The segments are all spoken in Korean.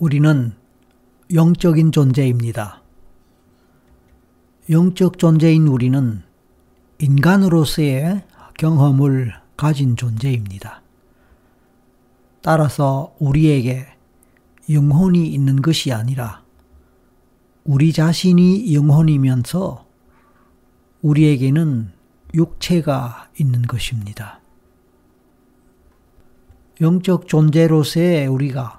우리는 영적인 존재입니다. 영적 존재인 우리는 인간으로서의 경험을 가진 존재입니다. 따라서 우리에게 영혼이 있는 것이 아니라 우리 자신이 영혼이면서 우리에게는 육체가 있는 것입니다. 영적 존재로서의 우리가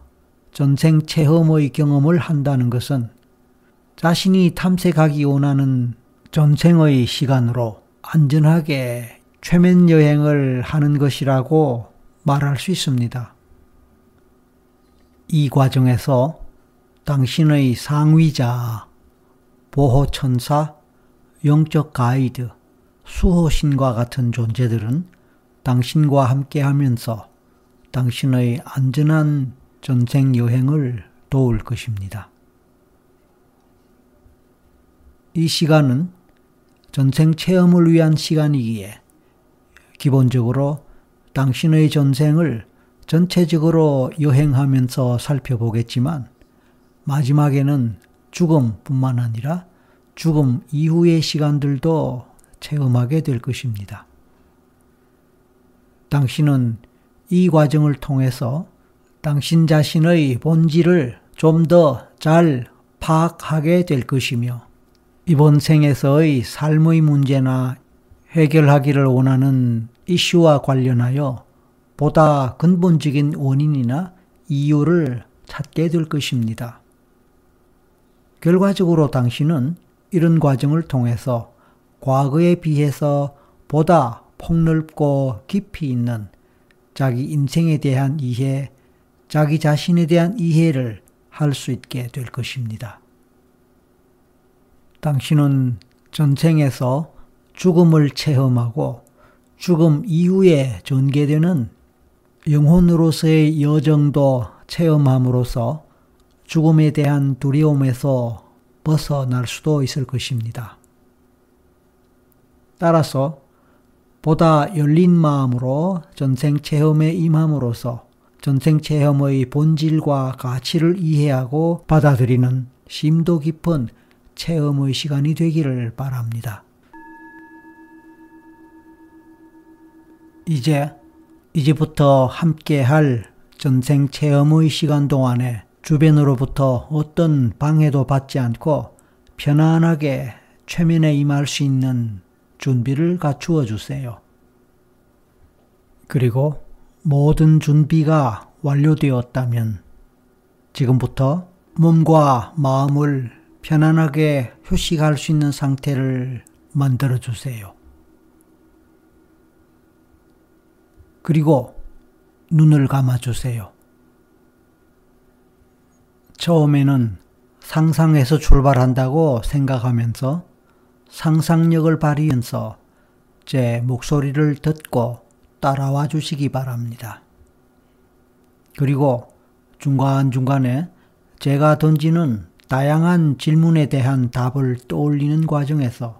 전생 체험의 경험을 한다는 것은 자신이 탐색하기 원하는 전생의 시간으로 안전하게 최면 여행을 하는 것이라고 말할 수 있습니다. 이 과정에서 당신의 상위자, 보호천사, 영적 가이드, 수호신과 같은 존재들은 당신과 함께 하면서 당신의 안전한 전생 여행을 도울 것입니다. 이 시간은 전생 체험을 위한 시간이기에 기본적으로 당신의 전생을 전체적으로 여행하면서 살펴보겠지만 마지막에는 죽음뿐만 아니라 죽음 이후의 시간들도 체험하게 될 것입니다. 당신은 이 과정을 통해서 당신 자신의 본질을 좀 더 잘 파악하게 될 것이며 이번 생에서의 삶의 문제나 해결하기를 원하는 이슈와 관련하여 보다 근본적인 원인이나 이유를 찾게 될 것입니다. 결과적으로 당신은 이런 과정을 통해서 과거에 비해서 보다 폭넓고 깊이 있는 자기 인생에 대한 이해, 자기 자신에 대한 이해를 할 수 있게 될 것입니다. 당신은 전생에서 죽음을 체험하고 죽음 이후에 전개되는 영혼으로서의 여정도 체험함으로써 죽음에 대한 두려움에서 벗어날 수도 있을 것입니다. 따라서 보다 열린 마음으로 전생 체험에 임함으로써 전생 체험의 본질과 가치를 이해하고 받아들이는 심도 깊은 체험의 시간이 되기를 바랍니다. 이제부터 함께 할 전생 체험의 시간 동안에 주변으로부터 어떤 방해도 받지 않고 편안하게 최면에 임할 수 있는 준비를 갖추어 주세요. 그리고 모든 준비가 완료되었다면 지금부터 몸과 마음을 편안하게 휴식할 수 있는 상태를 만들어 주세요. 그리고 눈을 감아 주세요. 처음에는 상상에서 출발한다고 생각하면서 상상력을 발휘하면서 제 목소리를 듣고 따라와 주시기 바랍니다. 그리고 중간중간에 제가 던지는 다양한 질문에 대한 답을 떠올리는 과정에서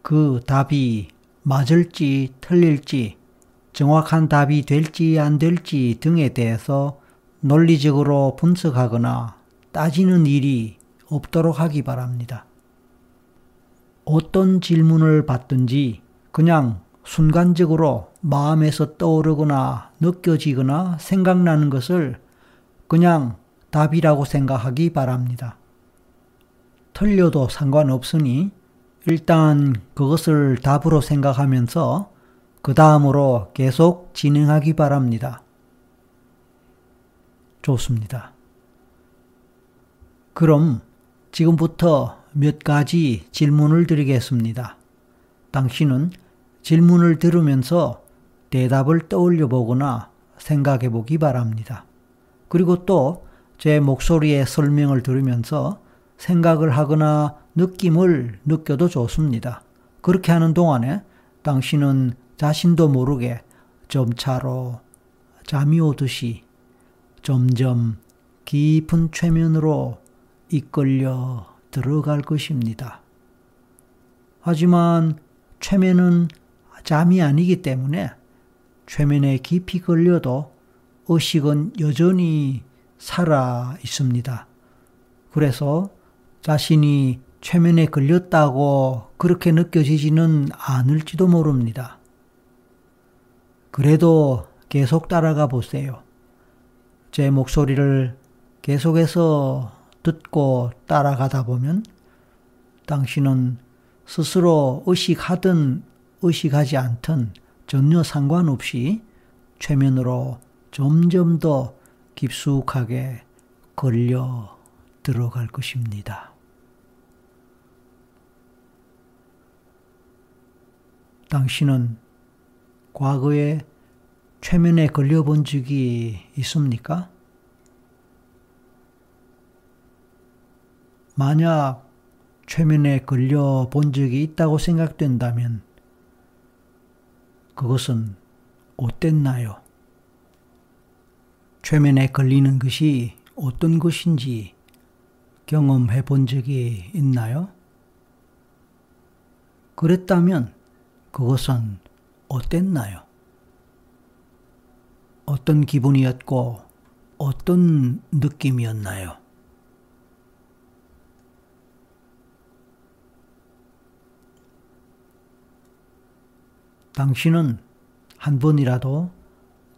그 답이 맞을지 틀릴지 정확한 답이 될지 안 될지 등에 대해서 논리적으로 분석하거나 따지는 일이 없도록 하기 바랍니다. 어떤 질문을 받든지 그냥 순간적으로 마음에서 떠오르거나 느껴지거나 생각나는 것을 그냥 답이라고 생각하기 바랍니다. 틀려도 상관없으니 일단 그것을 답으로 생각하면서 그 다음으로 계속 진행하기 바랍니다. 좋습니다. 그럼 지금부터 몇 가지 질문을 드리겠습니다. 당신은 질문을 들으면서 대답을 떠올려 보거나 생각해 보기 바랍니다. 그리고 또 제 목소리의 설명을 들으면서 생각을 하거나 느낌을 느껴도 좋습니다. 그렇게 하는 동안에 당신은 자신도 모르게 점차로 잠이 오듯이 점점 깊은 최면으로 이끌려 들어갈 것입니다. 하지만 최면은 잠이 아니기 때문에 최면에 깊이 걸려도 의식은 여전히 살아 있습니다. 그래서 자신이 최면에 걸렸다고 그렇게 느껴지지는 않을지도 모릅니다. 그래도 계속 따라가 보세요. 제 목소리를 계속해서 듣고 따라가다 보면 당신은 스스로 의식하든 의식하지 않든 전혀 상관없이 최면으로 점점 더 깊숙하게 걸려 들어갈 것입니다. 당신은 과거에 최면에 걸려본 적이 있습니까? 만약 최면에 걸려본 적이 있다고 생각된다면 그것은 어땠나요? 최면에 걸리는 것이 어떤 것인지 경험해 본 적이 있나요? 그랬다면 그것은 어땠나요? 어떤 기분이었고 어떤 느낌이었나요? 당신은 한 번이라도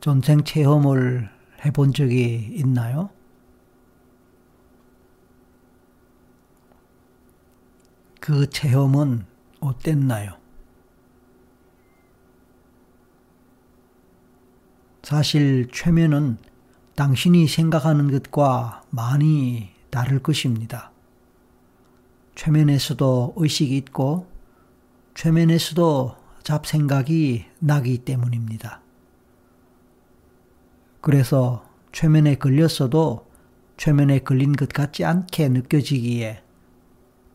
전생 체험을 해본 적이 있나요? 그 체험은 어땠나요? 사실 최면은 당신이 생각하는 것과 많이 다를 것입니다. 최면에서도 의식이 있고 최면에서도 잡생각이 나기 때문입니다. 그래서 최면에 걸렸어도 최면에 걸린 것 같지 않게 느껴지기에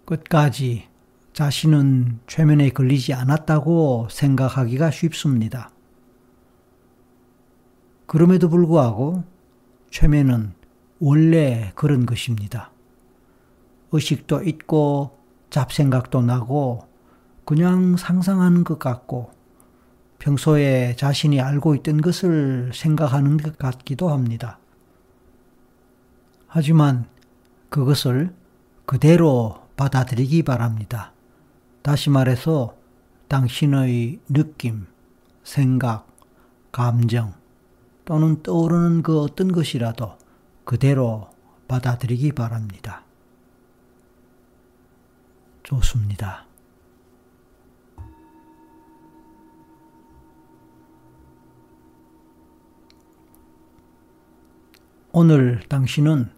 끝까지 자신은 최면에 걸리지 않았다고 생각하기가 쉽습니다. 그럼에도 불구하고 최면은 원래 그런 것입니다. 의식도 있고 잡생각도 나고 그냥 상상하는 것 같고 평소에 자신이 알고 있던 것을 생각하는 것 같기도 합니다. 하지만 그것을 그대로 받아들이기 바랍니다. 다시 말해서 당신의 느낌, 생각, 감정 또는 떠오르는 그 어떤 것이라도 그대로 받아들이기 바랍니다. 좋습니다. 오늘 당신은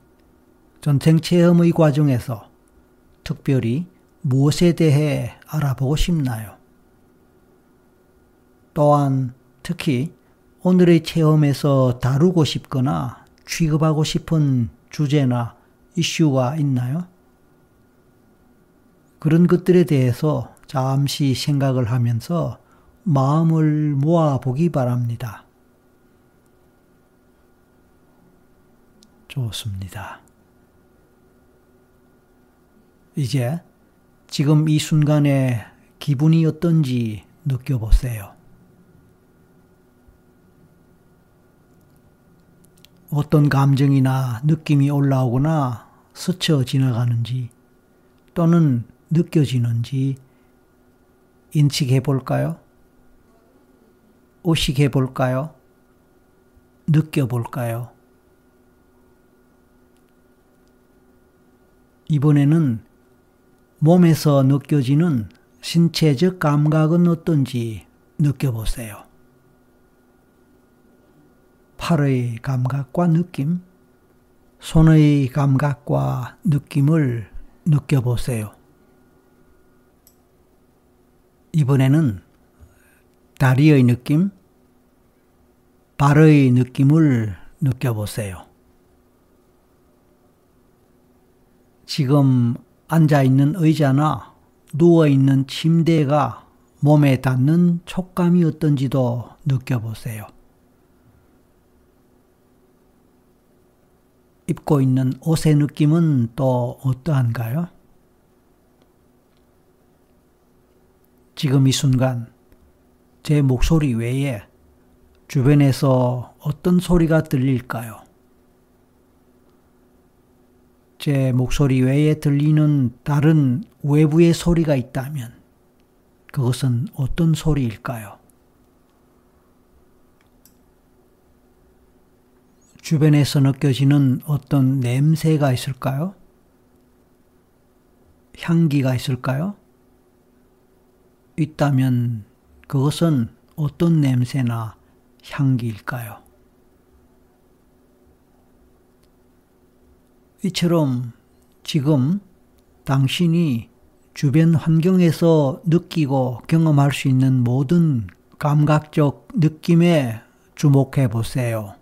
전생 체험의 과정에서 특별히 무엇에 대해 알아보고 싶나요? 또한 특히 오늘의 체험에서 다루고 싶거나 취급하고 싶은 주제나 이슈가 있나요? 그런 것들에 대해서 잠시 생각을 하면서 마음을 모아보기 바랍니다. 좋습니다. 이제 지금 이 순간에 기분이 어떤지 느껴보세요. 어떤 감정이나 느낌이 올라오거나 스쳐 지나가는지 또는 느껴지는지 인식해 볼까요? 의식해 볼까요? 느껴볼까요? 이번에는 몸에서 느껴지는 신체적 감각은 어떤지 느껴보세요. 팔의 감각과 느낌, 손의 감각과 느낌을 느껴보세요. 이번에는 다리의 느낌, 발의 느낌을 느껴보세요. 지금 앉아있는 의자나 누워있는 침대가 몸에 닿는 촉감이 어떤지도 느껴보세요. 입고 있는 옷의 느낌은 또 어떠한가요? 지금 이 순간 제 목소리 외에 주변에서 어떤 소리가 들릴까요? 제 목소리 외에 들리는 다른 외부의 소리가 있다면 그것은 어떤 소리일까요? 주변에서 느껴지는 어떤 냄새가 있을까요? 향기가 있을까요? 있다면 그것은 어떤 냄새나 향기일까요? 이처럼 지금 당신이 주변 환경에서 느끼고 경험할 수 있는 모든 감각적 느낌에 주목해 보세요.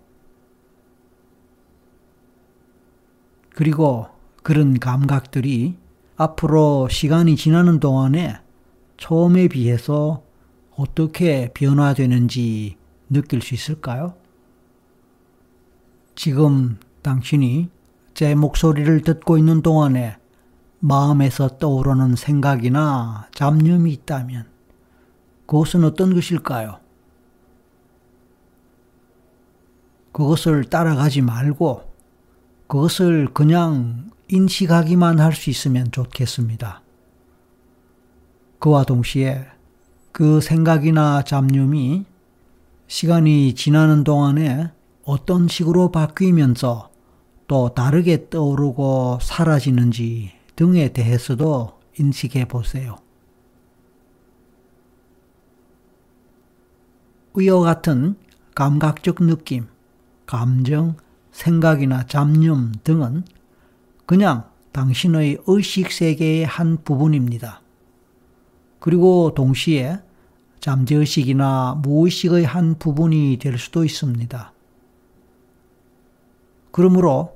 그리고 그런 감각들이 앞으로 시간이 지나는 동안에 처음에 비해서 어떻게 변화되는지 느낄 수 있을까요? 지금 당신이 제 목소리를 듣고 있는 동안에 마음에서 떠오르는 생각이나 잡념이 있다면 그것은 어떤 것일까요? 그것을 따라가지 말고 그것을 그냥 인식하기만 할 수 있으면 좋겠습니다. 그와 동시에 그 생각이나 잡념이 시간이 지나는 동안에 어떤 식으로 바뀌면서 또 다르게 떠오르고 사라지는지 등에 대해서도 인식해 보세요. 이와 같은 감각적 느낌, 감정, 생각이나 잡념 등은 그냥 당신의 의식세계의 한 부분입니다. 그리고 동시에 잠재의식이나 무의식의 한 부분이 될 수도 있습니다. 그러므로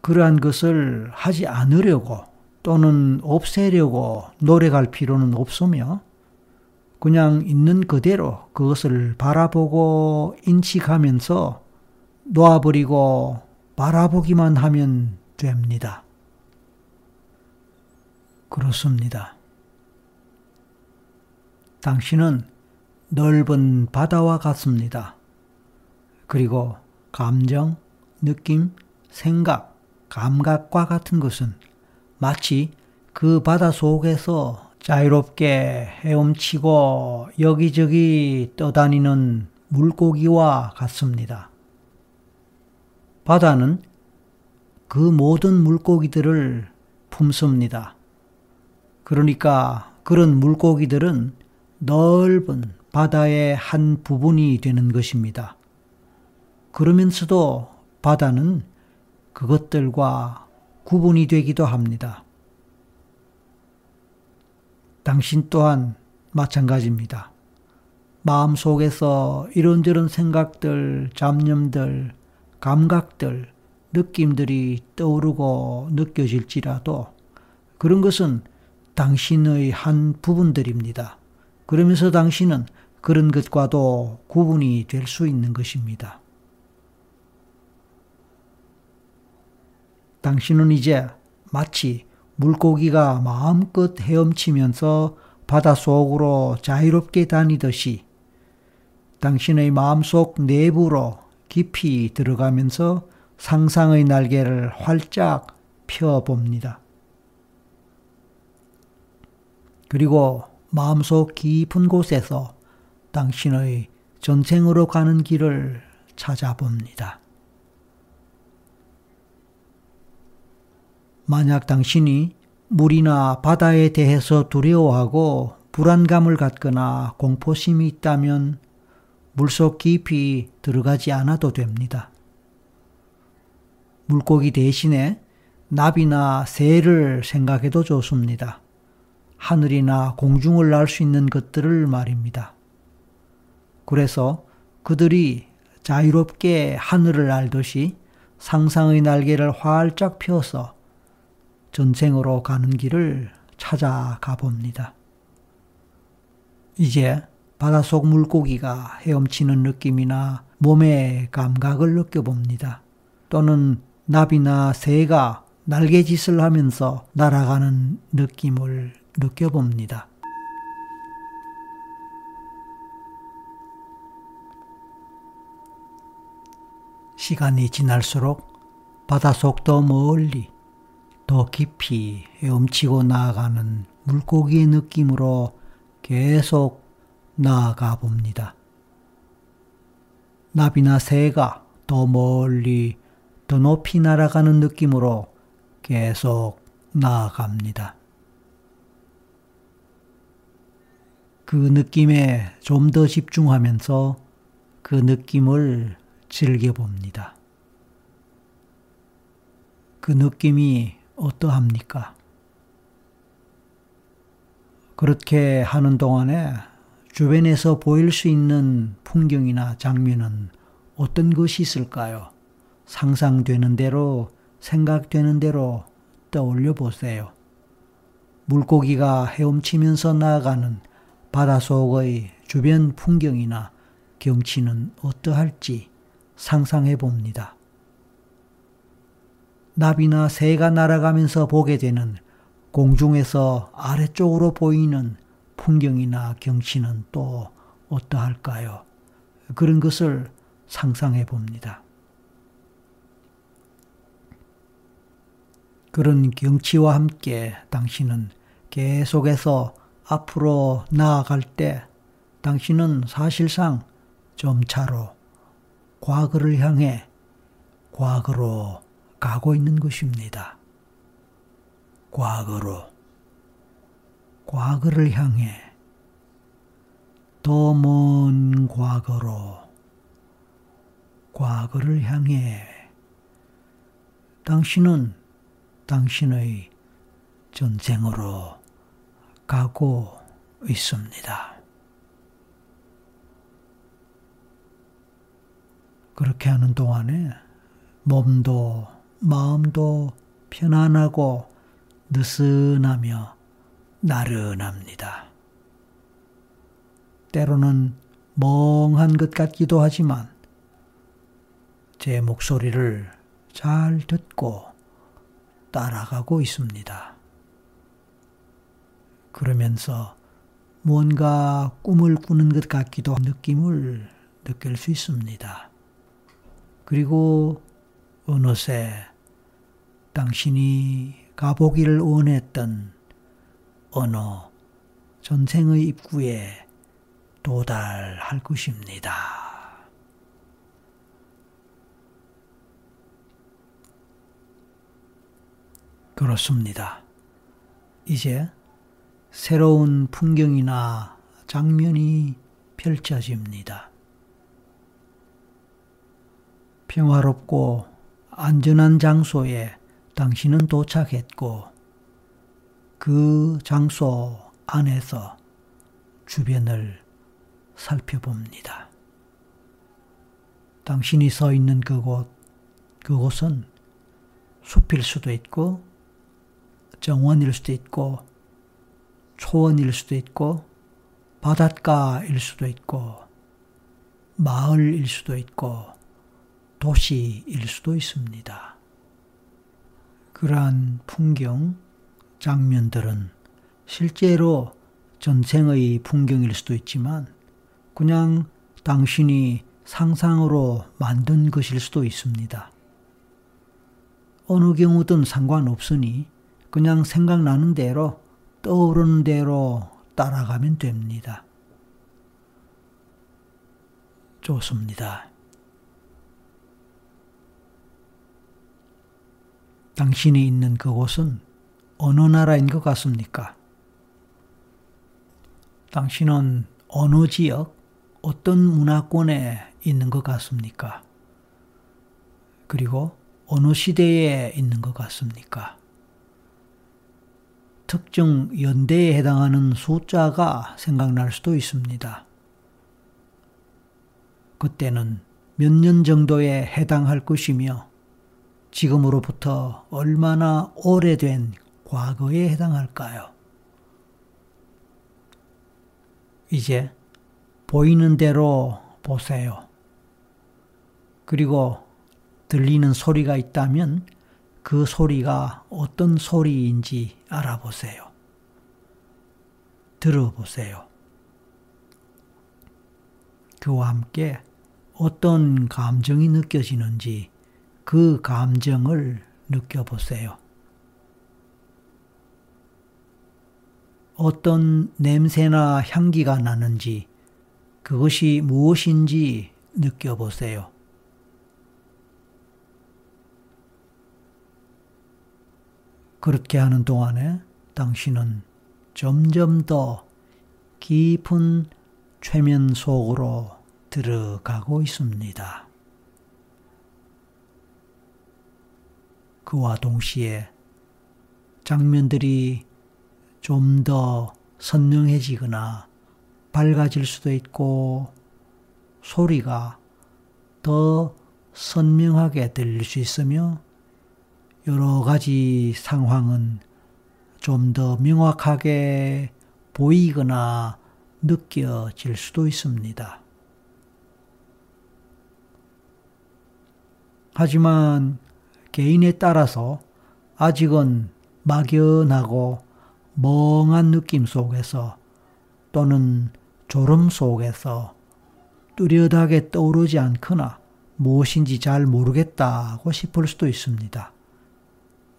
그러한 것을 하지 않으려고 또는 없애려고 노력할 필요는 없으며 그냥 있는 그대로 그것을 바라보고 인식하면서 놓아버리고 바라보기만 하면 됩니다. 그렇습니다. 당신은 넓은 바다와 같습니다. 그리고 감정, 느낌, 생각, 감각과 같은 것은 마치 그 바다 속에서 자유롭게 헤엄치고 여기저기 떠다니는 물고기와 같습니다. 바다는 그 모든 물고기들을 품습니다. 그러니까 그런 물고기들은 넓은 바다의 한 부분이 되는 것입니다. 그러면서도 바다는 그것들과 구분이 되기도 합니다. 당신 또한 마찬가지입니다. 마음속에서 이런저런 생각들, 잡념들, 감각들, 느낌들이 떠오르고 느껴질지라도 그런 것은 당신의 한 부분들입니다. 그러면서 당신은 그런 것과도 구분이 될 수 있는 것입니다. 당신은 이제 마치 물고기가 마음껏 헤엄치면서 바닷속으로 자유롭게 다니듯이 당신의 마음속 내부로 깊이 들어가면서 상상의 날개를 활짝 펴봅니다. 그리고 마음속 깊은 곳에서 당신의 전생으로 가는 길을 찾아봅니다. 만약 당신이 물이나 바다에 대해서 두려워하고 불안감을 갖거나 공포심이 있다면 물속 깊이 들어가지 않아도 됩니다. 물고기 대신에 나비나 새를 생각해도 좋습니다. 하늘이나 공중을 날 수 있는 것들을 말입니다. 그래서 그들이 자유롭게 하늘을 날듯이 상상의 날개를 활짝 펴서 전생으로 가는 길을 찾아가 봅니다. 이제 바닷속 물고기가 헤엄치는 느낌이나 몸의 감각을 느껴봅니다. 또는 나비나 새가 날개짓을 하면서 날아가는 느낌을 느껴봅니다. 시간이 지날수록 바닷속 더 멀리 더 깊이 헤엄치고 나아가는 물고기의 느낌으로 계속 나아가 봅니다. 나비나 새가 더 멀리 더 높이 날아가는 느낌으로 계속 나아갑니다. 그 느낌에 좀 더 집중하면서 그 느낌을 즐겨봅니다. 그 느낌이 어떠합니까? 그렇게 하는 동안에 주변에서 보일 수 있는 풍경이나 장면은 어떤 것이 있을까요? 상상되는 대로, 생각되는 대로 떠올려 보세요. 물고기가 헤엄치면서 나아가는 바닷속의 주변 풍경이나 경치는 어떠할지 상상해 봅니다. 나비나 새가 날아가면서 보게 되는 공중에서 아래쪽으로 보이는 풍경이나 경치는 또 어떠할까요? 그런 것을 상상해 봅니다. 그런 경치와 함께 당신은 계속해서 앞으로 나아갈 때 당신은 사실상 점차로 과거를 향해 과거로 가고 있는 것입니다. 과거로, 과거를 향해, 더 먼 과거로, 과거를 향해 당신은 당신의 전생으로 가고 있습니다. 그렇게 하는 동안에 몸도 마음도 편안하고 느슨하며 나른합니다. 때로는 멍한 것 같기도 하지만 제 목소리를 잘 듣고 따라가고 있습니다. 그러면서 뭔가 꿈을 꾸는 것 같기도 한 느낌을 느낄 수 있습니다. 그리고 어느새 당신이 가보기를 원했던 어느 전생의 입구에 도달할 것입니다. 그렇습니다. 이제 새로운 풍경이나 장면이 펼쳐집니다. 평화롭고 안전한 장소에 당신은 도착했고 그 장소 안에서 주변을 살펴봅니다. 당신이 서 있는 그곳은 숲일 수도 있고 정원일 수도 있고 초원일 수도 있고 바닷가일 수도 있고 마을일 수도 있고 도시일 수도 있습니다. 그러한 풍경, 장면들은 실제로 전생의 풍경일 수도 있지만 그냥 당신이 상상으로 만든 것일 수도 있습니다. 어느 경우든 상관없으니 그냥 생각나는 대로 떠오르는 대로 따라가면 됩니다. 좋습니다. 당신이 있는 그곳은 어느 나라인 것 같습니까? 당신은 어느 지역, 어떤 문화권에 있는 것 같습니까? 그리고 어느 시대에 있는 것 같습니까? 특정 연대에 해당하는 숫자가 생각날 수도 있습니다. 그때는 몇 년 정도에 해당할 것이며 지금으로부터 얼마나 오래된 과거에 해당할까요? 이제 보이는 대로 보세요. 그리고 들리는 소리가 있다면 그 소리가 어떤 소리인지 알아보세요. 들어보세요. 그와 함께 어떤 감정이 느껴지는지 그 감정을 느껴보세요. 어떤 냄새나 향기가 나는지 그것이 무엇인지 느껴보세요. 그렇게 하는 동안에 당신은 점점 더 깊은 최면 속으로 들어가고 있습니다. 그와 동시에 장면들이 좀 더 선명해지거나 밝아질 수도 있고 소리가 더 선명하게 들릴 수 있으며 여러 가지 상황은 좀 더 명확하게 보이거나 느껴질 수도 있습니다. 하지만 개인에 따라서 아직은 막연하고 멍한 느낌 속에서 또는 졸음 속에서 뚜렷하게 떠오르지 않거나 무엇인지 잘 모르겠다고 싶을 수도 있습니다.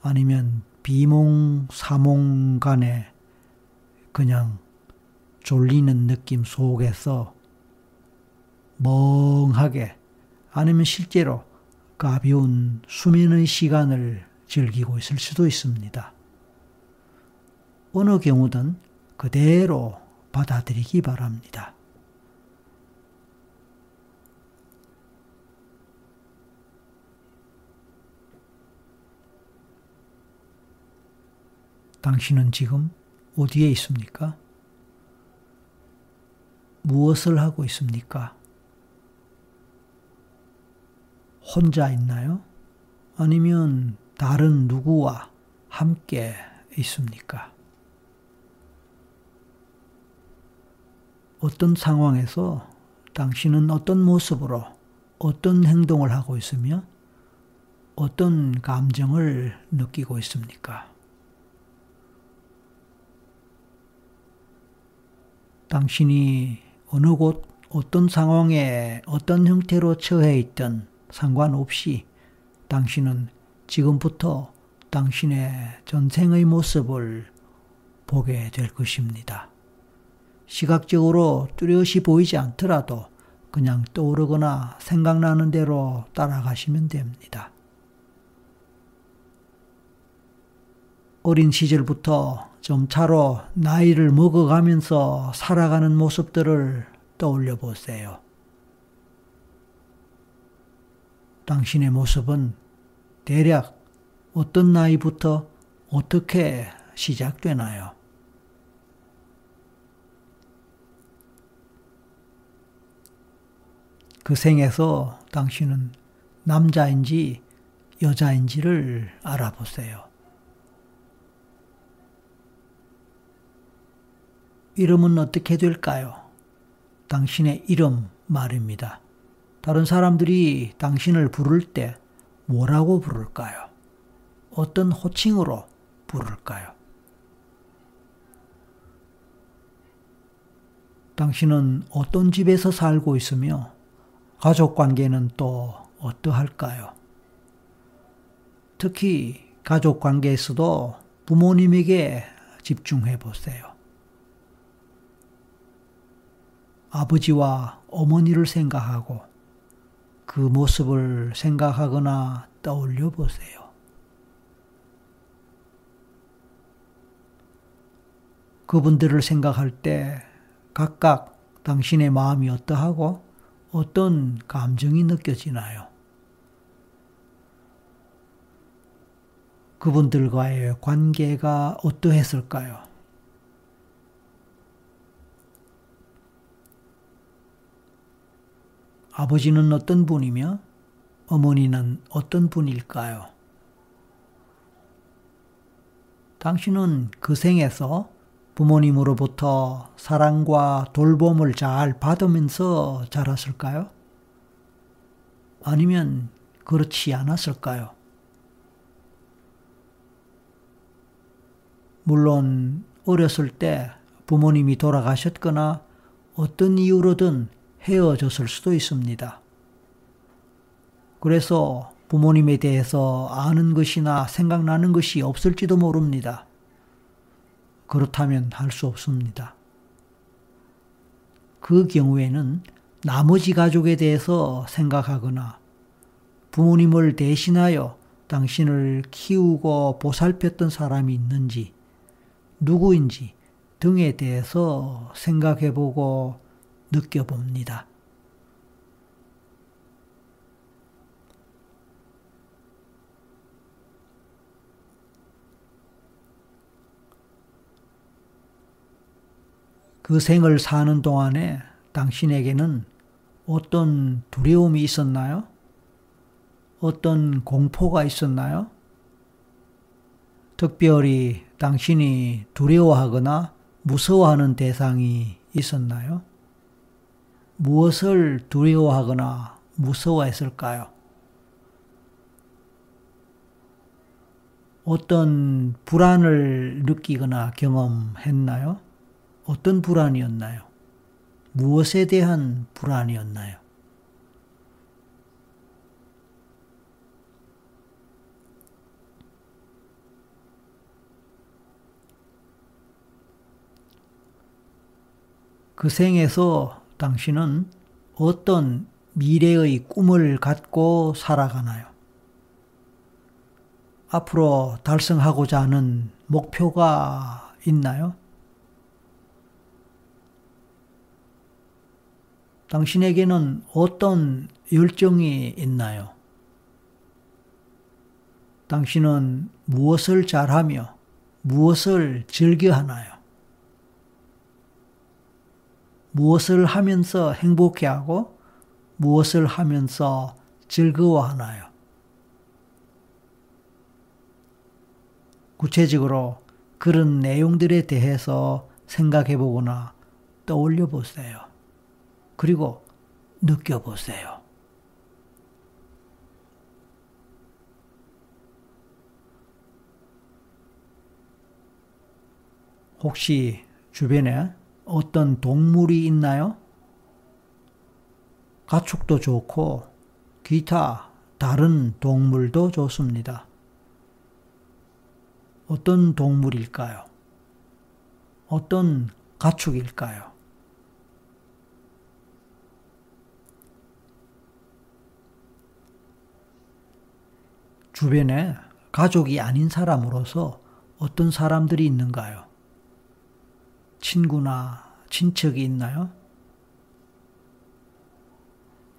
아니면 비몽 사몽 간에 그냥 졸리는 느낌 속에서 멍하게 아니면 실제로 가벼운 수면의 시간을 즐기고 있을 수도 있습니다. 어느 경우든 그대로 받아들이기 바랍니다. 당신은 지금 어디에 있습니까? 무엇을 하고 있습니까? 혼자 있나요? 아니면 다른 누구와 함께 있습니까? 어떤 상황에서 당신은 어떤 모습으로 어떤 행동을 하고 있으며 어떤 감정을 느끼고 있습니까? 당신이 어느 곳 어떤 상황에 어떤 형태로 처해 있든 상관없이 당신은 지금부터 당신의 전생의 모습을 보게 될 것입니다. 시각적으로 뚜렷이 보이지 않더라도 그냥 떠오르거나 생각나는 대로 따라가시면 됩니다. 어린 시절부터 점차로 나이를 먹어가면서 살아가는 모습들을 떠올려 보세요. 당신의 모습은 대략 어떤 나이부터 어떻게 시작되나요? 그 생에서 당신은 남자인지 여자인지를 알아보세요. 이름은 어떻게 될까요? 당신의 이름 말입니다. 다른 사람들이 당신을 부를 때 뭐라고 부를까요? 어떤 호칭으로 부를까요? 당신은 어떤 집에서 살고 있으며 가족 관계는 또 어떠할까요? 특히 가족 관계에서도 부모님에게 집중해 보세요. 아버지와 어머니를 생각하고 그 모습을 생각하거나 떠올려 보세요. 그분들을 생각할 때 각각 당신의 마음이 어떠하고 어떤 감정이 느껴지나요? 그분들과의 관계가 어떠했을까요? 아버지는 어떤 분이며 어머니는 어떤 분일까요? 당신은 그 생에서 부모님으로부터 사랑과 돌봄을 잘 받으면서 자랐을까요? 아니면 그렇지 않았을까요? 물론 어렸을 때 부모님이 돌아가셨거나 어떤 이유로든 헤어졌을 수도 있습니다. 그래서 부모님에 대해서 아는 것이나 생각나는 것이 없을지도 모릅니다. 그렇다면 할 수 없습니다. 그 경우에는 나머지 가족에 대해서 생각하거나 부모님을 대신하여 당신을 키우고 보살폈던 사람이 있는지, 누구인지 등에 대해서 생각해보고 느껴봅니다. 그 생을 사는 동안에 당신에게는 어떤 두려움이 있었나요? 어떤 공포가 있었나요? 특별히 당신이 두려워하거나 무서워하는 대상이 있었나요? 무엇을 두려워하거나 무서워했을까요? 어떤 불안을 느끼거나 경험했나요? 어떤 불안이었나요? 무엇에 대한 불안이었나요? 그 생에서 당신은 어떤 미래의 꿈을 갖고 살아가나요? 앞으로 달성하고자 하는 목표가 있나요? 당신에게는 어떤 열정이 있나요? 당신은 무엇을 잘하며 무엇을 즐겨하나요? 무엇을 하면서 행복해하고 무엇을 하면서 즐거워하나요? 구체적으로 그런 내용들에 대해서 생각해보거나 떠올려 보세요. 그리고 느껴보세요. 혹시 주변에 어떤 동물이 있나요? 가축도 좋고 기타 다른 동물도 좋습니다. 어떤 동물일까요? 어떤 가축일까요? 주변에 가족이 아닌 사람으로서 어떤 사람들이 있는가요? 친구나 친척이 있나요?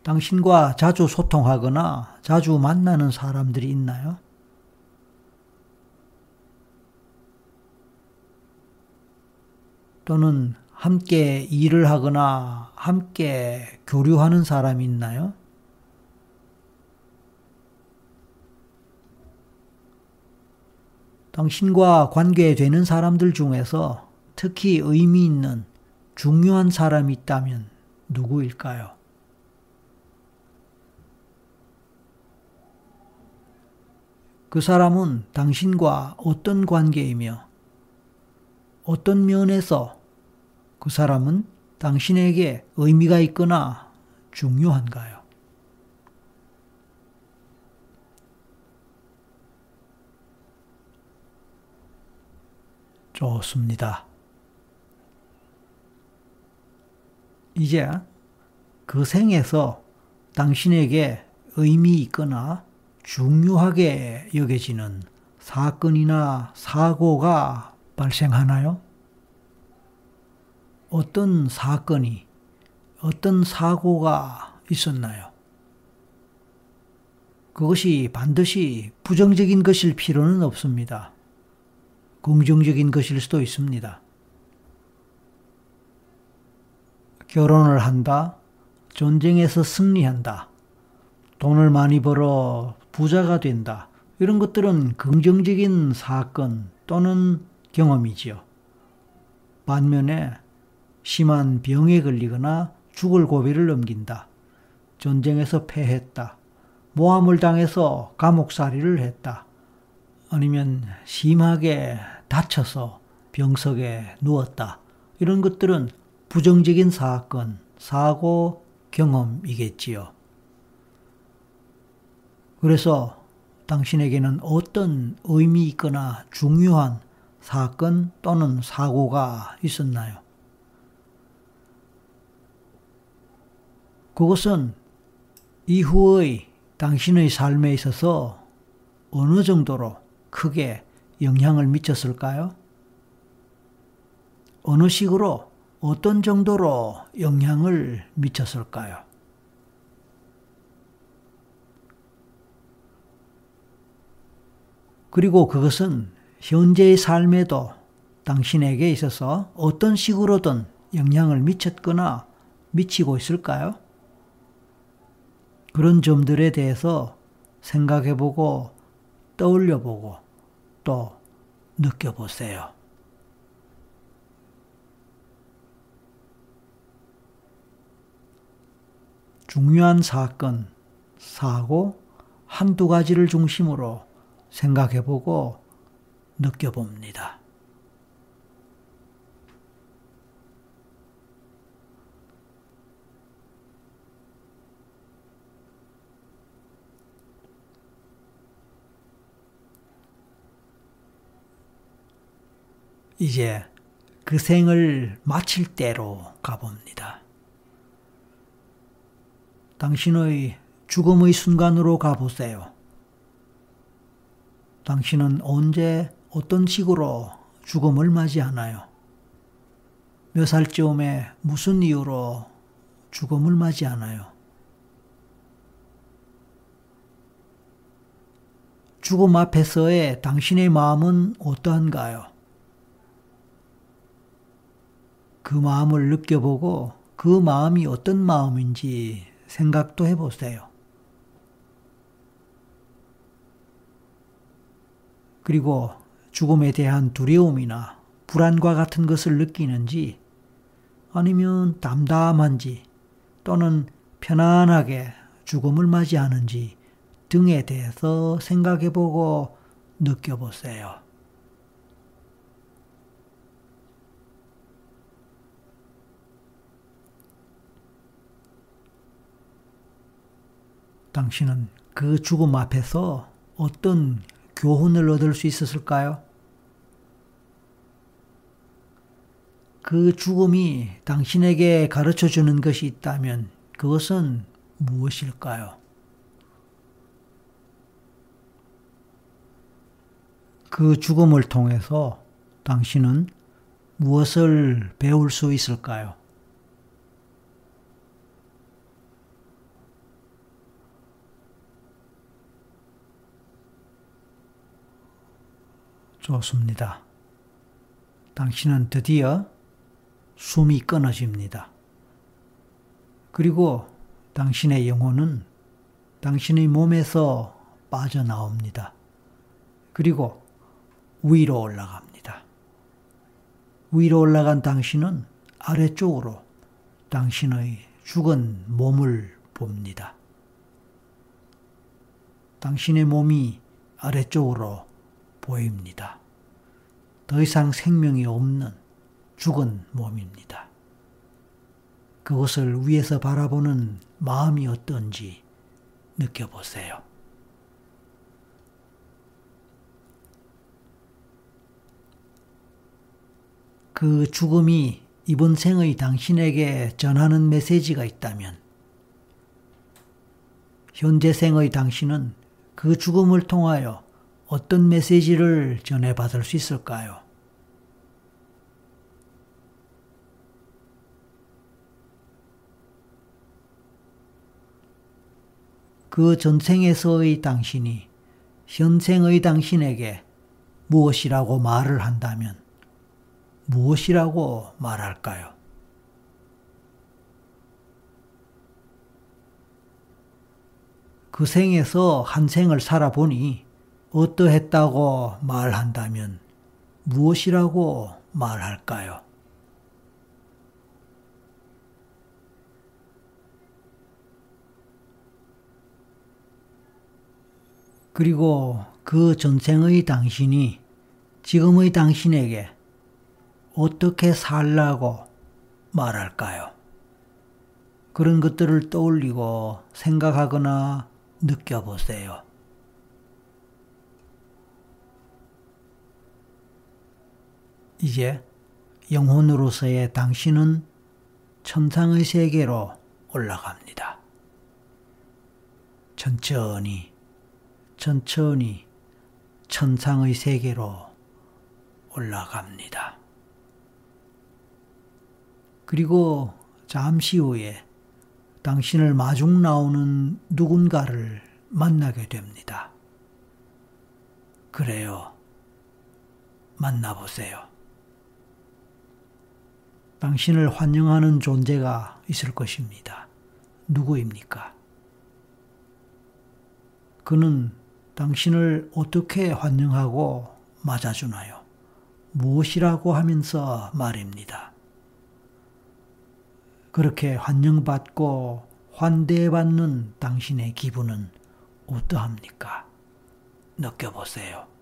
당신과 자주 소통하거나 자주 만나는 사람들이 있나요? 또는 함께 일을 하거나 함께 교류하는 사람이 있나요? 당신과 관계되는 사람들 중에서 특히 의미 있는 중요한 사람이 있다면 누구일까요? 그 사람은 당신과 어떤 관계이며 어떤 면에서 그 사람은 당신에게 의미가 있거나 중요한가요? 좋습니다. 이제 그 생에서 당신에게 의미 있거나 중요하게 여겨지는 사건이나 사고가 발생하나요? 어떤 사건이, 어떤 사고가 있었나요? 그것이 반드시 부정적인 것일 필요는 없습니다. 긍정적인 것일 수도 있습니다. 결혼을 한다, 전쟁에서 승리한다, 돈을 많이 벌어 부자가 된다, 이런 것들은 긍정적인 사건 또는 경험이지요. 반면에 심한 병에 걸리거나 죽을 고비를 넘긴다, 전쟁에서 패했다, 모함을 당해서 감옥살이를 했다, 아니면 심하게 다쳐서 병석에 누웠다, 이런 것들은 부정적인 사건, 사고, 경험이겠지요. 그래서 당신에게는 어떤 의미 있거나 중요한 사건 또는 사고가 있었나요? 그것은 이후의 당신의 삶에 있어서 어느 정도로 크게 영향을 미쳤을까요? 어느 식으로 어떤 정도로 영향을 미쳤을까요? 그리고 그것은 현재의 삶에도 당신에게 있어서 어떤 식으로든 영향을 미쳤거나 미치고 있을까요? 그런 점들에 대해서 생각해보고 떠올려보고 또 느껴보세요. 중요한 사건, 사고 한두 가지를 중심으로 생각해보고 느껴봅니다. 이제 그 생을 마칠 때로 가봅니다. 당신의 죽음의 순간으로 가보세요. 당신은 언제 어떤 식으로 죽음을 맞이하나요? 몇 살쯤에 무슨 이유로 죽음을 맞이하나요? 죽음 앞에서의 당신의 마음은 어떠한가요? 그 마음을 느껴보고 그 마음이 어떤 마음인지 생각도 해보세요. 그리고 죽음에 대한 두려움이나 불안과 같은 것을 느끼는지 아니면 담담한지 또는 편안하게 죽음을 맞이하는지 등에 대해서 생각해보고 느껴보세요. 당신은 그 죽음 앞에서 어떤 교훈을 얻을 수 있었을까요? 그 죽음이 당신에게 가르쳐주는 것이 있다면 그것은 무엇일까요? 그 죽음을 통해서 당신은 무엇을 배울 수 있을까요? 좋습니다. 당신은 드디어 숨이 끊어집니다. 그리고 당신의 영혼은 당신의 몸에서 빠져나옵니다. 그리고 위로 올라갑니다. 위로 올라간 당신은 아래쪽으로 당신의 죽은 몸을 봅니다. 당신의 몸이 아래쪽으로 보입니다. 더 이상 생명이 없는 죽은 몸입니다. 그것을 위에서 바라보는 마음이 어떤지 느껴보세요. 그 죽음이 이번 생의 당신에게 전하는 메시지가 있다면 현재 생의 당신은 그 죽음을 통하여 어떤 메시지를 전해받을 수 있을까요? 그 전생에서의 당신이 현생의 당신에게 무엇이라고 말을 한다면 무엇이라고 말할까요? 그 생에서 한 생을 살아보니 어떠했다고 말한다면 무엇이라고 말할까요? 그리고 그 전생의 당신이 지금의 당신에게 어떻게 살라고 말할까요? 그런 것들을 떠올리고 생각하거나 느껴보세요. 이제 영혼으로서의 당신은 천상의 세계로 올라갑니다. 천천히 천천히 천상의 세계로 올라갑니다. 그리고 잠시 후에 당신을 마중 나오는 누군가를 만나게 됩니다. 그래요. 만나보세요. 당신을 환영하는 존재가 있을 것입니다. 누구입니까? 그는 당신을 어떻게 환영하고 맞아주나요? 무엇이라고 하면서 말입니다. 그렇게 환영받고 환대받는 당신의 기분은 어떠합니까? 느껴보세요.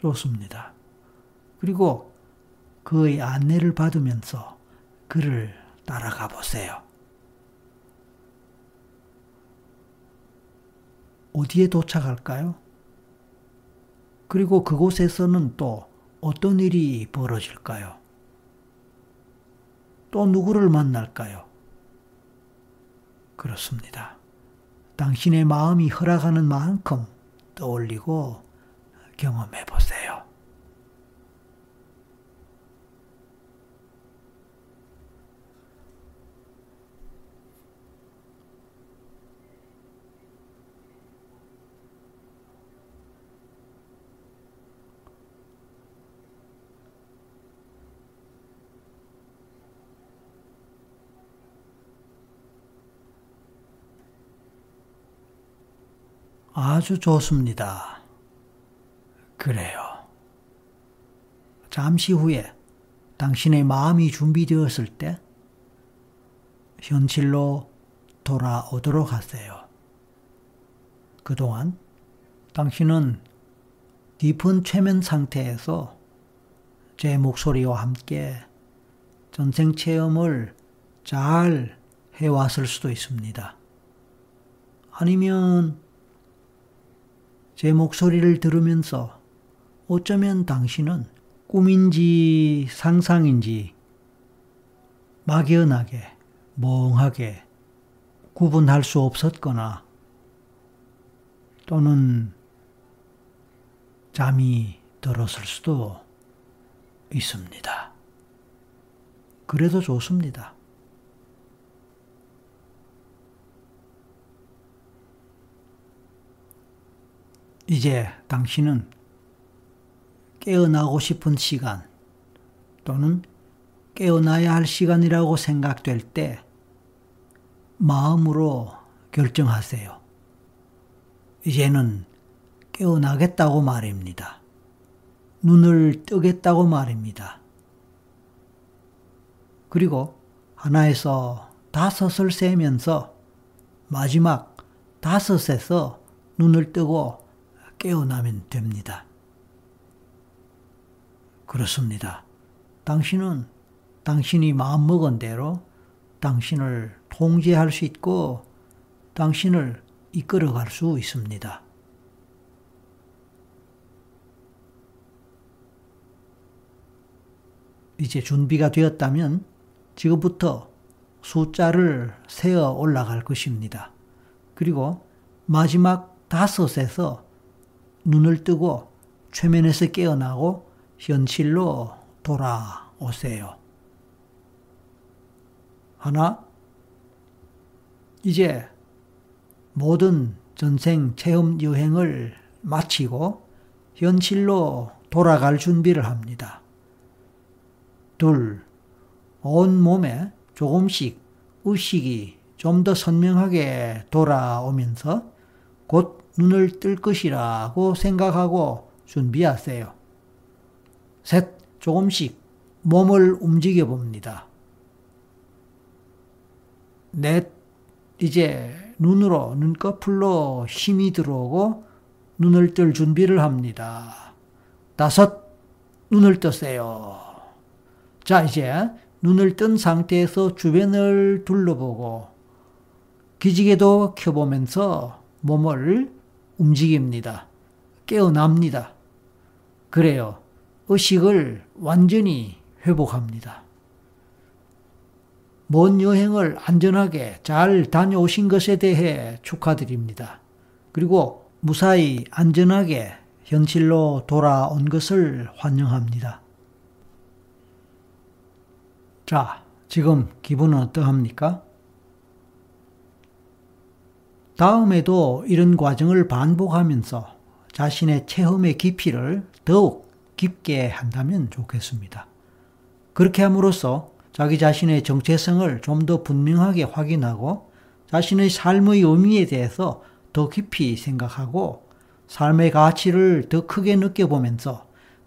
좋습니다. 그리고 그의 안내를 받으면서 그를 따라가 보세요. 어디에 도착할까요? 그리고 그곳에서는 또 어떤 일이 벌어질까요? 또 누구를 만날까요? 그렇습니다. 당신의 마음이 허락하는 만큼 떠올리고 경험해 보세요. 아주 좋습니다. 그래요. 잠시 후에 당신의 마음이 준비되었을 때 현실로 돌아오도록 하세요. 그동안 당신은 깊은 최면 상태에서 제 목소리와 함께 전생 체험을 잘 해왔을 수도 있습니다. 아니면 제 목소리를 들으면서 어쩌면 당신은 꿈인지 상상인지 막연하게, 멍하게 구분할 수 없었거나 또는 잠이 들었을 수도 있습니다. 그래도 좋습니다. 이제 당신은 깨어나고 싶은 시간 또는 깨어나야 할 시간이라고 생각될 때 마음으로 결정하세요. 이제는 깨어나겠다고 말입니다. 눈을 뜨겠다고 말입니다. 그리고 하나에서 다섯을 세면서 마지막 다섯에서 눈을 뜨고 깨어나면 됩니다. 그렇습니다. 당신은 당신이 마음먹은 대로 당신을 통제할 수 있고 당신을 이끌어갈 수 있습니다. 이제 준비가 되었다면 지금부터 숫자를 세어 올라갈 것입니다. 그리고 마지막 다섯에서 눈을 뜨고 최면에서 깨어나고 현실로 돌아오세요. 하나, 이제 모든 전생 체험 여행을 마치고 현실로 돌아갈 준비를 합니다. 둘, 온몸에 조금씩 의식이 좀 더 선명하게 돌아오면서 곧 눈을 뜰 것이라고 생각하고 준비하세요. 셋, 조금씩 몸을 움직여 봅니다. 넷, 이제 눈으로, 눈꺼풀로 힘이 들어오고 눈을 뜰 준비를 합니다. 다섯, 눈을 뜨세요. 자, 이제 눈을 뜬 상태에서 주변을 둘러보고 기지개도 켜보면서 몸을 움직입니다. 깨어납니다. 그래요. 의식을 완전히 회복합니다. 먼 여행을 안전하게 잘 다녀오신 것에 대해 축하드립니다. 그리고 무사히 안전하게 현실로 돌아온 것을 환영합니다. 자, 지금 기분은 어떠합니까? 다음에도 이런 과정을 반복하면서 자신의 체험의 깊이를 더욱 깊게 한다면 좋겠습니다. 그렇게 함으로써 자기 자신의 정체성을 좀 더 분명하게 확인하고 자신의 삶의 의미에 대해서 더 깊이 생각하고 삶의 가치를 더 크게 느껴보면서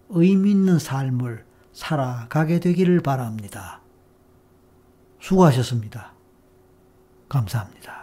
의미 있는 삶을 살아가게 되기를 바랍니다. 수고하셨습니다. 감사합니다.